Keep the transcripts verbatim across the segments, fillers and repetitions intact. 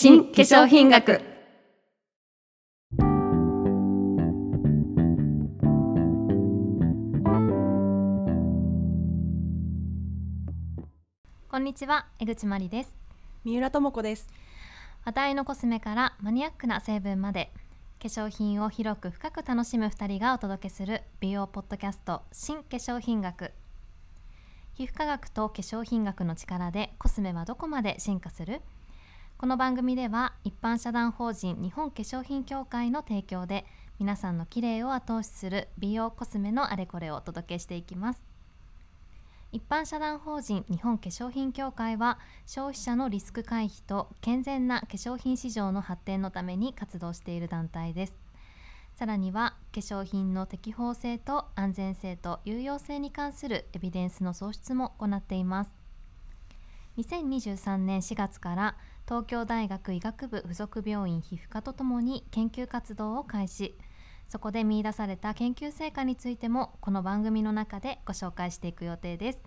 新化粧品学。こんにちは、江口まりです。三浦智子です。話題のコスメからマニアックな成分まで、化粧品を広く深く楽しむふたりがお届けする美容ポッドキャスト、新化粧品学。皮膚科学と化粧品学の力でコスメはどこまで進化する？この番組では一般社団法人日本化粧品協会の提供で、皆さんのキレイを後押しする美容コスメのあれこれをお届けしていきます。一般社団法人日本化粧品協会は、消費者のリスク回避と健全な化粧品市場の発展のために活動している団体です。さらには化粧品の適法性と安全性と有用性に関するエビデンスの創出も行っています。にせんにじゅうさんねんしがつから東京大学医学部附属病院皮膚科とともに研究活動を開始。そこで見出された研究成果についても、この番組の中でご紹介していく予定です。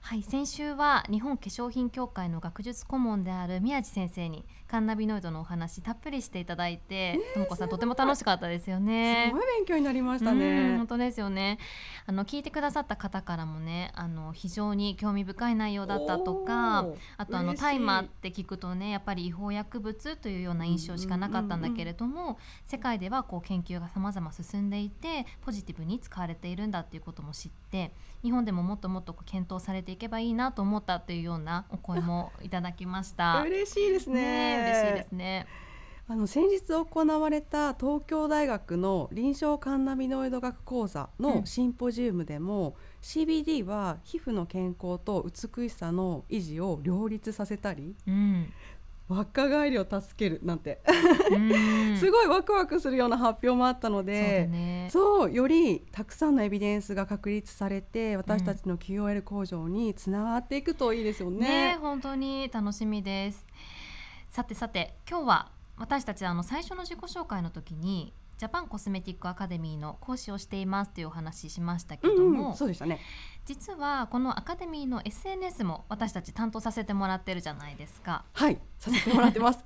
はい、先週は日本化粧品協会の学術顧問である宮地先生にカンナビノイドのお話たっぷりしていただいて、ともこさんとても楽しかったですよね。すごい勉強になりましたね。うん、本当ですよね。あの聞いてくださった方からもね、あの非常に興味深い内容だったとか、あとあのタイマーって聞くとね、やっぱり違法薬物というような印象しかなかったんだけれども、うんうんうんうん、世界ではこう研究が様々進んでいてポジティブに使われているんだということも知って、日本でももっともっとこう検討されていけばいいなと思ったというようなお声もいただきました嬉しいです ね, ね嬉しいですね。あの先日行われた東京大学の臨床カンナビノイド学講座のシンポジウムでも、うん、シービーディー は皮膚の健康と美しさの維持を両立させたり、うん、若返りを助けるなんてうんすごいワクワクするような発表もあったので、そうだね、そうよりたくさんのエビデンスが確立されて、私たちの キューオーエル 向上につながっていくといいですよね。うん、ね、本当に楽しみです。さてさて、今日は私たちあの最初の自己紹介の時にジャパンコスメティックアカデミーの講師をしていますというお話しましたけども、うん、そうでしたね。実はこのアカデミーの エスエヌエス も私たち担当させてもらってるじゃないですか。はい、させてもらってます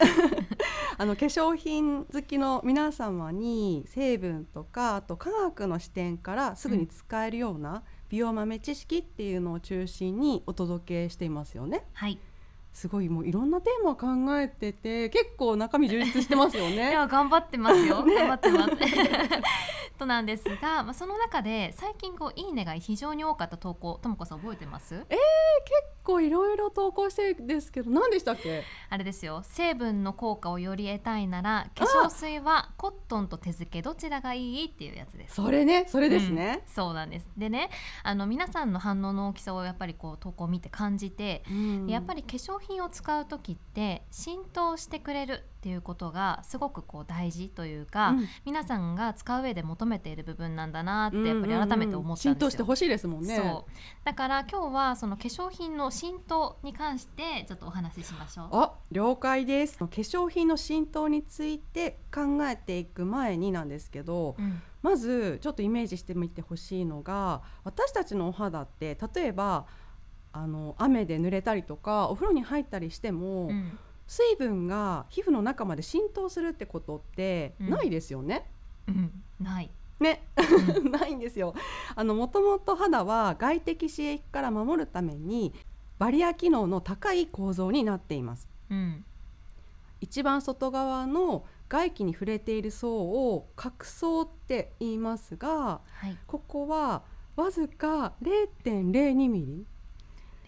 あの化粧品好きの皆様に成分とか、あと科学の視点からすぐに使えるような美容豆知識っていうのを中心にお届けしていますよね。はい、すごいもういろんなテーマを考えてて、結構中身充実してますよねいや頑張ってますよ、ね、頑張ってますとなんですが、まあ、その中で最近こういいねが非常に多かった投稿、ともこさん覚えてます？えー、結構いろいろ投稿してるんですけど、何でしたっけ？あれですよ、成分の効果をより得たいなら化粧水はコットンと手付けどちらがいいっていうやつです。それね、それですね、うん、そうなんです。でね、あの皆さんの反応の大きさをやっぱりこう投稿を見て感じて、うん、やっぱり化粧品を使うときって浸透してくれるっていうことがすごくこう大事というか、うん、皆さんが使う上で求めている部分なんだなってやっぱり改めて思ったんですよ、うんうんうん、浸透してほしいですもんね。そう、だから今日はその化粧品の浸透に関してちょっとお話ししましょう。あ、了解です。化粧品の浸透について考えていく前になんですけど、うん、まずちょっとイメージしてみてほしいのが、私たちのお肌って例えばあの雨で濡れたりとかお風呂に入ったりしても、うん、水分が皮膚の中まで浸透するってことってないですよね、うんうん、ないね、うん、ないんですよ。あのもともと肌は外的刺激から守るためにバリア機能の高い構造になっています、うん、一番外側の外気に触れている層を角層って言いますが、はい、ここはわずか れいてんれいにミリ、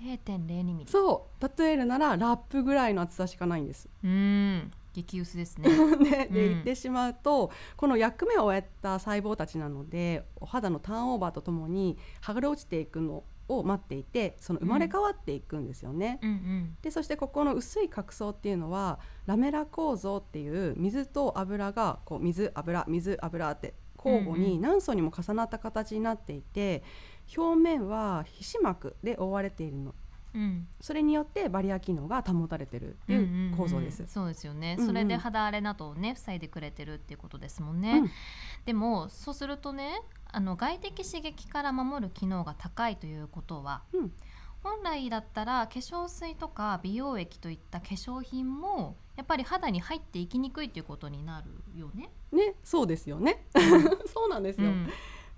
れいてんれいにミリ、そう例えるならラップぐらいの厚さしかないんです。うーん、激薄ですねね、で言ってしまうと、うん、この役目を終えた細胞たちなので、お肌のターンオーバーとともに剥がれ落ちていくのを待っていて、その生まれ変わっていくんですよね、うんうんうん、でそしてここの薄い角層っていうのはラメラ構造っていう、水と油がこう水油水油って交互に何層にも重なった形になっていて、うんうん、表面は皮脂膜で覆われているの、うん、それによってバリア機能が保たれているっていう構造です、うんうんうん、そうですよね、うんうん、それで肌荒れなどをね塞いでくれてるっていうことですもんね、うん、でもそうするとね、あの外的刺激から守る機能が高いということは、うん、本来だったら化粧水とか美容液といった化粧品もやっぱり肌に入っていきにくいということになるよね。ね、そうですよね。そうなんですよ、うん、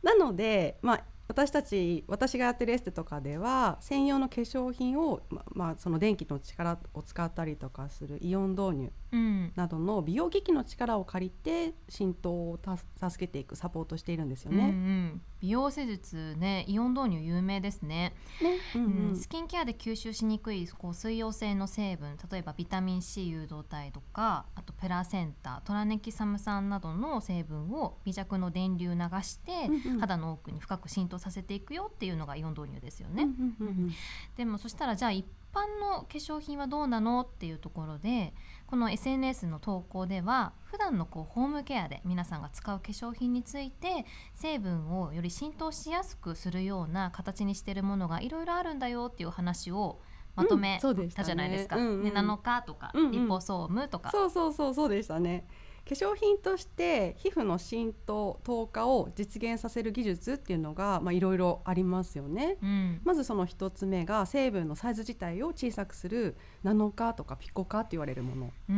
なので、まあ、私たち私がやってるエステとかでは専用の化粧品を、ままあ、その電気の力を使ったりとかするイオン導入などの美容機器の力を借りて浸透を助けていくサポートしているんですよね、うんうん、美容施術ね、イオン導入有名ですね、ね、うんうん、スキンケアで吸収しにくいこう水溶性の成分、例えばビタミン C 誘導体とか、あとプラセンタ、トラネキサム酸などの成分を微弱の電流流して、うんうん、肌の奥に深く浸透させていくよっていうのがイオン導入ですよね、うんうんうん、でもそしたらじゃあ一般の化粧品はどうなのっていうところで、この エスエヌエス の投稿では普段のこうホームケアで皆さんが使う化粧品について成分をより浸透しやすくするような形にしているものがいろいろあるんだよっていう話をまとめたじゃないですか、うんね、ナノカとか、うんうん、リポソームとか、そうそうそうそうでしたね。化粧品として皮膚の浸透透過を実現させる技術っていうのがいろいろありますよね、うん、まずその一つ目が成分のサイズ自体を小さくするナノカとかピコカって言われるもの、うん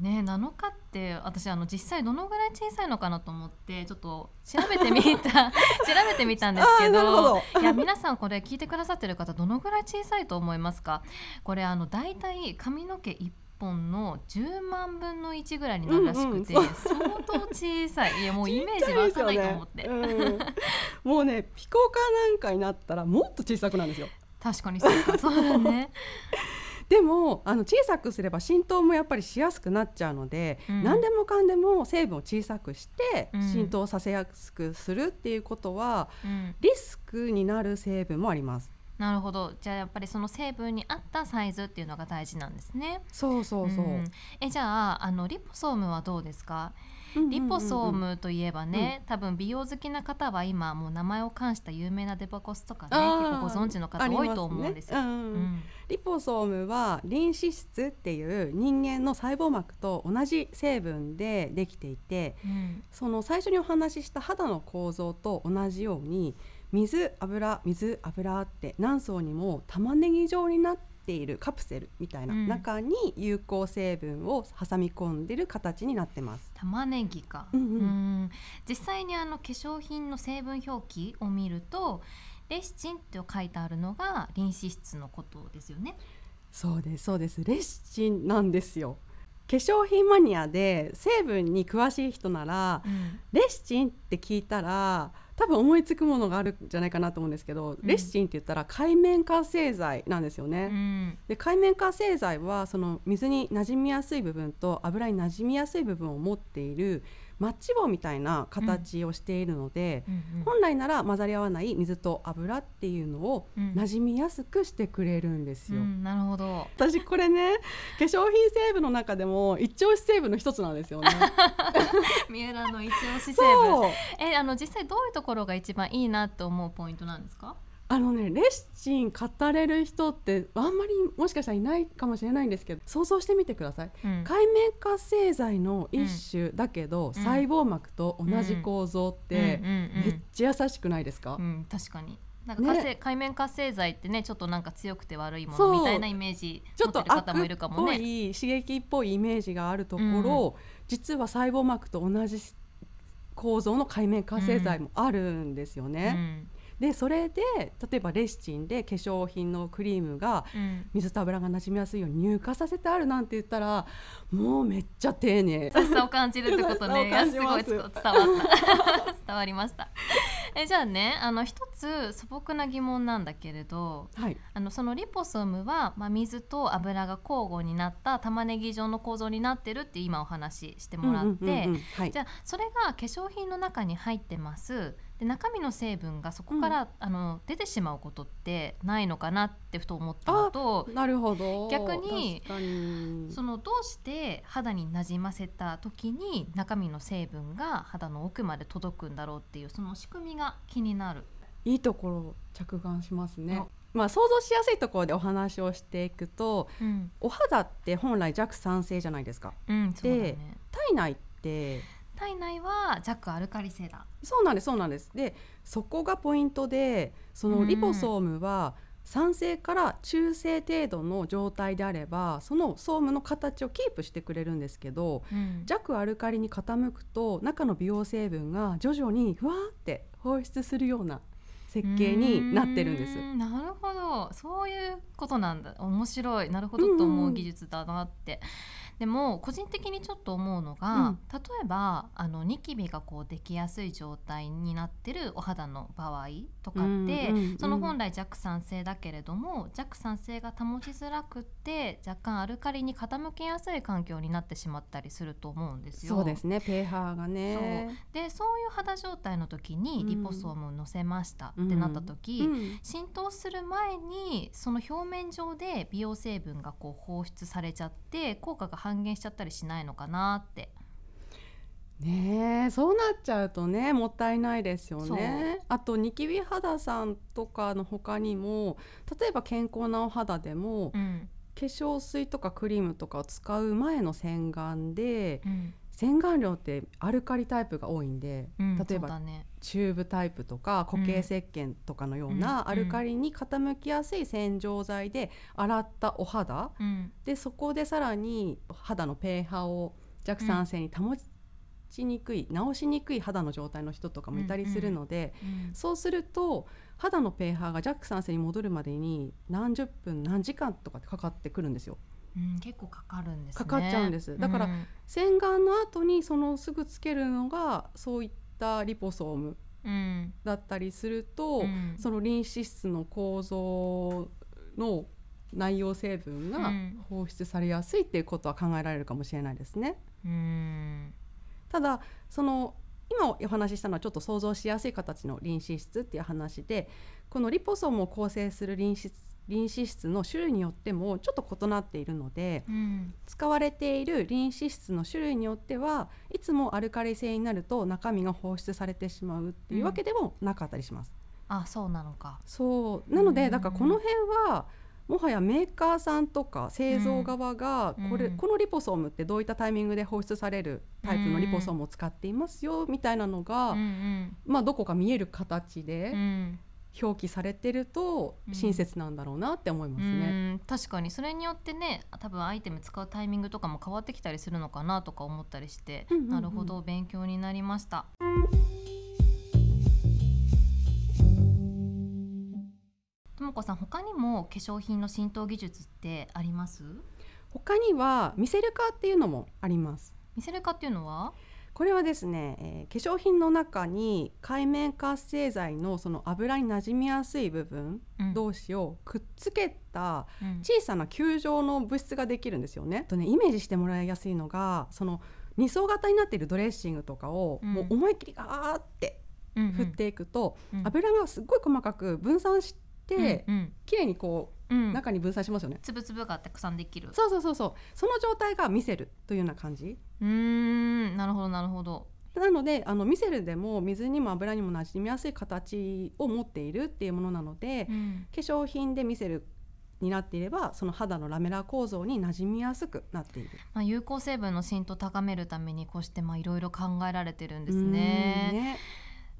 うんね、ナノカって私あの実際どのぐらい小さいのかなと思ってちょっと調べてみた調べてみたんですけ ど, どいや皆さんこれ聞いてくださってる方どのぐらい小さいと思いますか？これあのだいたい髪の毛一いっぽんのじゅうまんぶんのいちぐらいになるらしくて、うんうん、相当小さい。いやもうイメージ湧かないと思って、うん、もうねピコカなんかになったらもっと小さくなるんですよ。確かにそうかそうだね。でもあの小さくすれば浸透もやっぱりしやすくなっちゃうので、うん、何でもかんでも成分を小さくして浸透させやすくするっていうことは、うん、リスクになる成分もあります。なるほど。じゃあやっぱりその成分に合ったサイズっていうのが大事なんですね。そうそうそう、うん、えじゃあ、 あのリポソームはどうですか？リポソームといえばね、うん、多分美容好きな方は今もう名前を冠した有名なデパコスとかね、結構ご存知の方多いと思うんですよ。ありますね。うんうん、リポソームはリン脂質っていう人間の細胞膜と同じ成分でできていて、うん、その最初にお話しした肌の構造と同じように水油水油って何層にも玉ねぎ状になっているカプセルみたいな中に有効成分を挟み込んでる形になってます。玉ねぎか、うんうん、うん実際にあの化粧品の成分表記を見るとレシチンって書いてあるのがリン脂質のことですよね。そうですそうです、レシチンなんですよ。化粧品マニアで成分に詳しい人なら、うん、レシチンって聞いたら多分思いつくものがあるんじゃないかなと思うんですけど、うん、レシチンって言ったら界面活性剤なんですよね、うん、で界面活性剤はその水に馴染みやすい部分と油に馴染みやすい部分を持っているマッチ棒みたいな形をしているので、うんうんうん、本来なら混ざり合わない水と油っていうのを馴染みやすくしてくれるんですよ、うんうん、なるほど。私これね化粧品成分の中でも一押し成分の一つなんですよね。三浦の一押し成分。えあの実際どういうところが一番いいなと思うポイントなんですか？あのね、レシチン語れる人ってあんまりもしかしたらいないかもしれないんですけど、想像してみてください、うん、界面活性剤の一種だけど、うん、細胞膜と同じ構造ってめっちゃ優しくないですか？うんうんうん、確かになんか活性、ね、界面活性剤ってねちょっとなんか強くて悪いものみたいなイメージ持ってる方もいるかもね。ちょっと悪っぽい刺激っぽいイメージがあるところ、うん、実は細胞膜と同じ構造の界面活性剤もあるんですよね、うんうんでそれで例えばレシチンで化粧品のクリームが水と油がなじみやすいように乳化させてあるなんて言ったらもうめっちゃ丁寧、優しさを感じるってことね。いやすごい伝わった伝わりました。えじゃあねあの一つ素朴な疑問なんだけれど、はい、あのそのリポソームは、まあ、水と油が交互になった玉ねぎ状の構造になってるって今お話ししてもらって、じゃあそれが化粧品の中に入ってますで中身の成分がそこから、うん、あの出てしまうことってないのかなってふと思ったのと、なるほど逆 に, 確かにそのどうして肌になじませた時に中身の成分が肌の奥まで届くんだろうっていうその仕組みが気になる。いいところ着眼しますね。まあ、想像しやすいところでお話をしていくと、うん、お肌って本来弱酸性じゃないですか、うんそうだね、で体内って体内は弱アルカリ性だそうなんですそうなんです。でそこがポイントでそのリポソームは酸性から中性程度の状態であればそのソームの形をキープしてくれるんですけど、うん、弱アルカリに傾くと中の美容成分が徐々にふわーって放出するような設計になってるんです。なるほど、そういうことなんだ。面白い、なるほどと思う技術だなって、うん、でも個人的にちょっと思うのが、うん、例えばあのニキビがこうできやすい状態になってるお肌の場合とかって、うんうん、その本来弱酸性だけれども弱酸性が保ちづらくって若干アルカリに傾けやすい環境になってしまったりすると思うんですよ。そうですね、pH がね。そうで、そういう肌状態の時にリポソームを乗せました、うんってなった時、うん、浸透する前にその表面上で美容成分がこう放出されちゃって効果が半減しちゃったりしないのかなってねえ、そうなっちゃうとね、もったいないですよね。あとニキビ肌さんとかの他にも例えば健康なお肌でも、うん、化粧水とかクリームとかを使う前の洗顔で、うん洗顔料ってアルカリタイプが多いんで、うん、例えばチューブタイプとか固形石鹸とかのようなアルカリに傾きやすい洗浄剤で洗ったお肌、うん、でそこでさらに肌の pH を弱酸性に保ちにくい、うん、治しにくい肌の状態の人とかもいたりするので、うんうん、そうすると肌の pH が弱酸性に戻るまでに何十分何時間とかかかってくるんですよ。うん、結構かかるんですね。かかっちゃうんです。だから、うん、洗顔の後にそのすぐつけるのがそういったリポソームだったりすると、うん、そのリン脂質の構造の内容成分が放出されやすいっていうことは考えられるかもしれないですね、うん、ただその今お話ししたのはちょっと想像しやすい形のリン脂質っていう話で、このリポソームを構成するリン脂質リン脂質の種類によってもちょっと異なっているので、うん、使われているリン脂質の種類によってはいつもアルカリ性になると中身が放出されてしまうっていうわけでもなかったりします、うん、あ、そうなのか。そうなので、うん、だからこの辺はもはやメーカーさんとか製造側がこれ、うん、このリポソームってどういったタイミングで放出されるタイプのリポソームを使っていますよみたいなのが、うんうん、まあどこか見える形で、うん表記されてると親切なんだろうなって思いますね、うん、うん確かにそれによってね、多分アイテム使うタイミングとかも変わってきたりするのかなとか思ったりして、うんうんうん、なるほど、勉強になりました。ともこさん、他にも化粧品の浸透技術ってあります？他には見せる化っていうのもあります。見せる化っていうのはこれはですね、えー、化粧品の中に界面活性剤のその油になじみやすい部分同士をくっつけた小さな球状の物質ができるんですよね。とね、イメージしてもらいやすいのが、そのに層型になっているドレッシングとかをもう思いっきりガーって振っていくと、油がすっごい細かく分散して綺麗にこううん、中に分散しますよね。つぶつぶがたくさんできる。そうそうそうそう。その状態がミセルというような感じ。うーん、なるほどなるほど。なのであのミセルでも水にも油にもなじみやすい形を持っているっていうものなので、うん、化粧品でミセルになっていればその肌のラメラ構造になじみやすくなっている、まあ、有効成分の浸透を高めるためにこうしていろいろ考えられてるんですね。うんね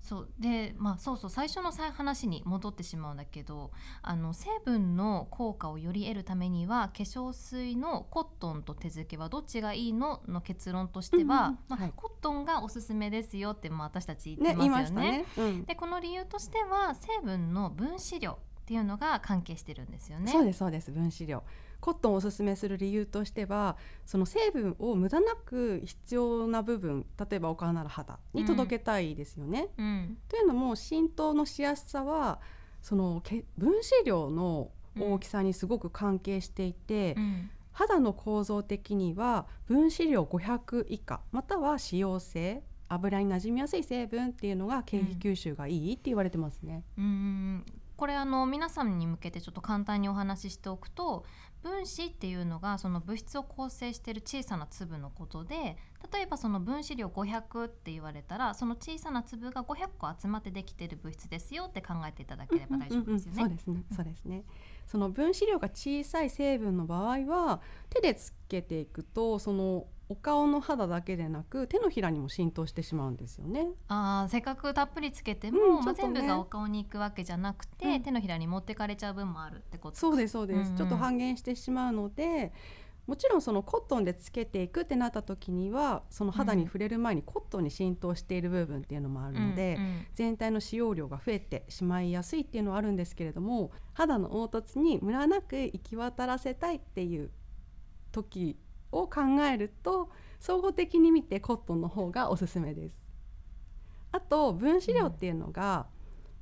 そうで、まあ、そうそう最初の話に戻ってしまうんだけど、あの成分の効果をより得るためには化粧水のコットンと手付けはどっちがいいのの結論としては、うんうんまあはい、コットンがおすすめですよって、まあ、私たち言ってますよ ね, ね, ね、うん、でこの理由としては成分の分子量っていうのが関係してるんですよね。そうですそうです、分子量。コットンをおすすめする理由としては、その成分を無駄なく必要な部分、例えばお顔なら肌に届けたいですよね、うんうん、というのも浸透のしやすさはその分子量の大きさにすごく関係していて、うん、肌の構造的には分子量ごひゃく以下または脂溶性油になじみやすい成分っていうのが経皮吸収がいいって言われてますね、うんうんこれあの皆さんに向けてちょっと簡単にお話ししておくと、分子っていうのがその物質を構成している小さな粒のことで、例えばその分子量ごひゃくって言われたらその小さな粒がごひゃっこ集まってできている物質ですよって考えていただければ大丈夫ですよね。そうですね、そうですね。その分子量が小さい成分の場合は手でつけていくとそのお顔の肌だけでなく手のひらにも浸透してしまうんですよね。あ、せっかくたっぷりつけても、うんねまあ、全部がお顔に行くわけじゃなくて、うん、手のひらに持ってかれちゃう分もあるってこと。そうですそうです、うんうん、ちょっと半減してしまうので、もちろんそのコットンでつけていくってなった時にはその肌に触れる前にコットンに浸透している部分っていうのもあるので、うんうん、全体の使用量が増えてしまいやすいっていうのはあるんですけれども、肌の凹凸にムラなく行き渡らせたいっていう時を考えると総合的に見てコットンの方がおすすめです。あと分子量っていうのが、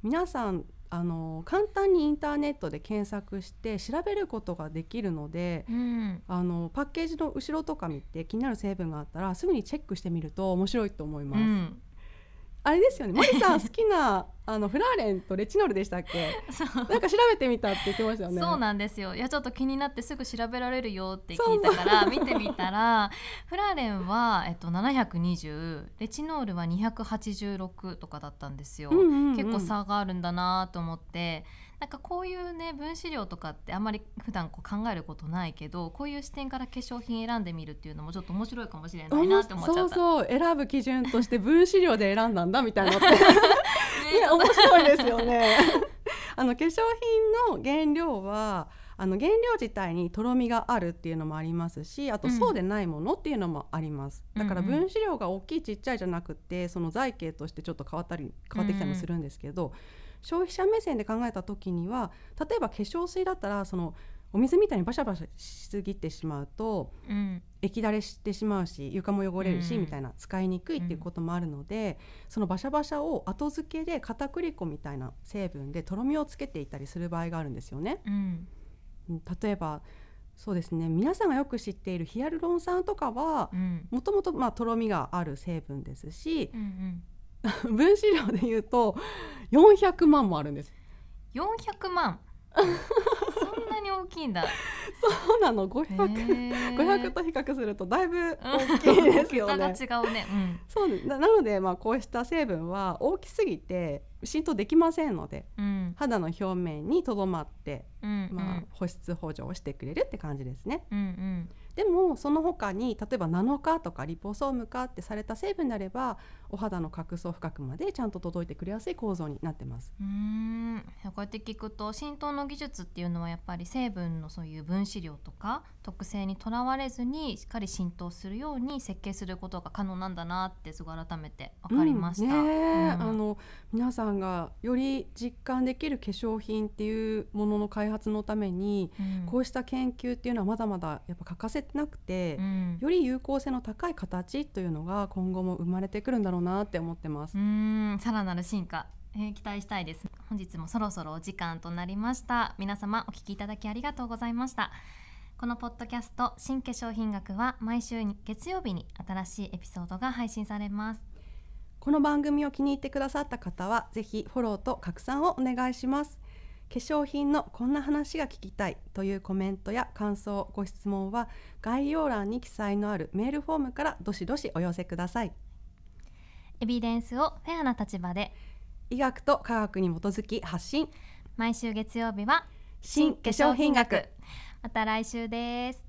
うん、皆さんあの簡単にインターネットで検索して調べることができるので、うん、あのパッケージの後ろとか見て気になる成分があったらすぐにチェックしてみると面白いと思います、うん、あれですよね、マリさん好きなあのフラーレンとレチノールでしたっけなんか調べてみたって言ってましたよね。そうなんですよ。いやちょっと気になってすぐ調べられるよって聞いたから見てみたらフラーレンは、えっと、ななひゃくにじゅう、レチノールはにひゃくはちじゅうろくとかだったんですよ、うんうんうん、結構差があるんだなと思って、なんかこういうね分子量とかってあんまり普段こう考えることないけど、こういう視点から化粧品選んでみるっていうのもちょっと面白いかもしれないなって思っちゃった。そうそう、選ぶ基準として分子量で選んだんだみたいなってね、面白いですよねあの化粧品の原料はあの原料自体にとろみがあるっていうのもありますし、あとそうでないものっていうのもあります、うん、だから分子量が大きいちっちゃいじゃなくてその材形としてちょっと変わったり変わってきたりもするんですけど、うん、消費者目線で考えた時には例えば化粧水だったらそのお水みたいにバシャバシャしすぎてしまうと、うん、液だれしてしまうし床も汚れるし、うん、みたいな使いにくいっていうこともあるので、うん、そのバシャバシャを後付けで片栗粉みたいな成分でとろみをつけていたりする場合があるんですよね、うん、例えばそうですね、皆さんがよく知っているヒアルロン酸とかはもともととろみがある成分ですし、うんうん、分子量で言うとよんひゃくまんもあるんです。よんひゃくまんそんなに大きいんだ。そうなの、ごひゃく、ごひゃくと比較するとだいぶ大きいですよね桁が違うね、うん、そうなので、まあ、こうした成分は大きすぎて浸透できませんので、うん、肌の表面にとどまって、うんうんまあ、保湿補助をしてくれるって感じですね、うんうん、でもその他に例えばナノカーとかリポソームカーってされた成分であればお肌の角層深くまでちゃんと届いてくれやすい構造になってます。うーん、こうやって聞くと浸透の技術っていうのはやっぱり成分のそういう分子量とか特性にとらわれずにしっかり浸透するように設計することが可能なんだなってすごい改めて分かりました、うんねうん、あの皆さんがより実感できる化粧品っていうものの開発のために、うん、こうした研究っていうのはまだまだやっぱ欠かせなくて、うん、より有効性の高い形というのが今後も生まれてくるんだろうなって思ってます。うーん、さらなる進化、えー、期待したいです。本日もそろそろお時間となりました。皆様お聞きいただきありがとうございました。このポッドキャスト新化粧品学は毎週月曜日に新しいエピソードが配信されます。この番組を気に入ってくださった方はぜひフォローと拡散をお願いします。化粧品のこんな話が聞きたいというコメントや感想、ご質問は概要欄に記載のあるメールフォームからどしどしお寄せください。エビデンスをフェアな立場で医学と科学に基づき発信。毎週月曜日は新化粧品学。また来週です。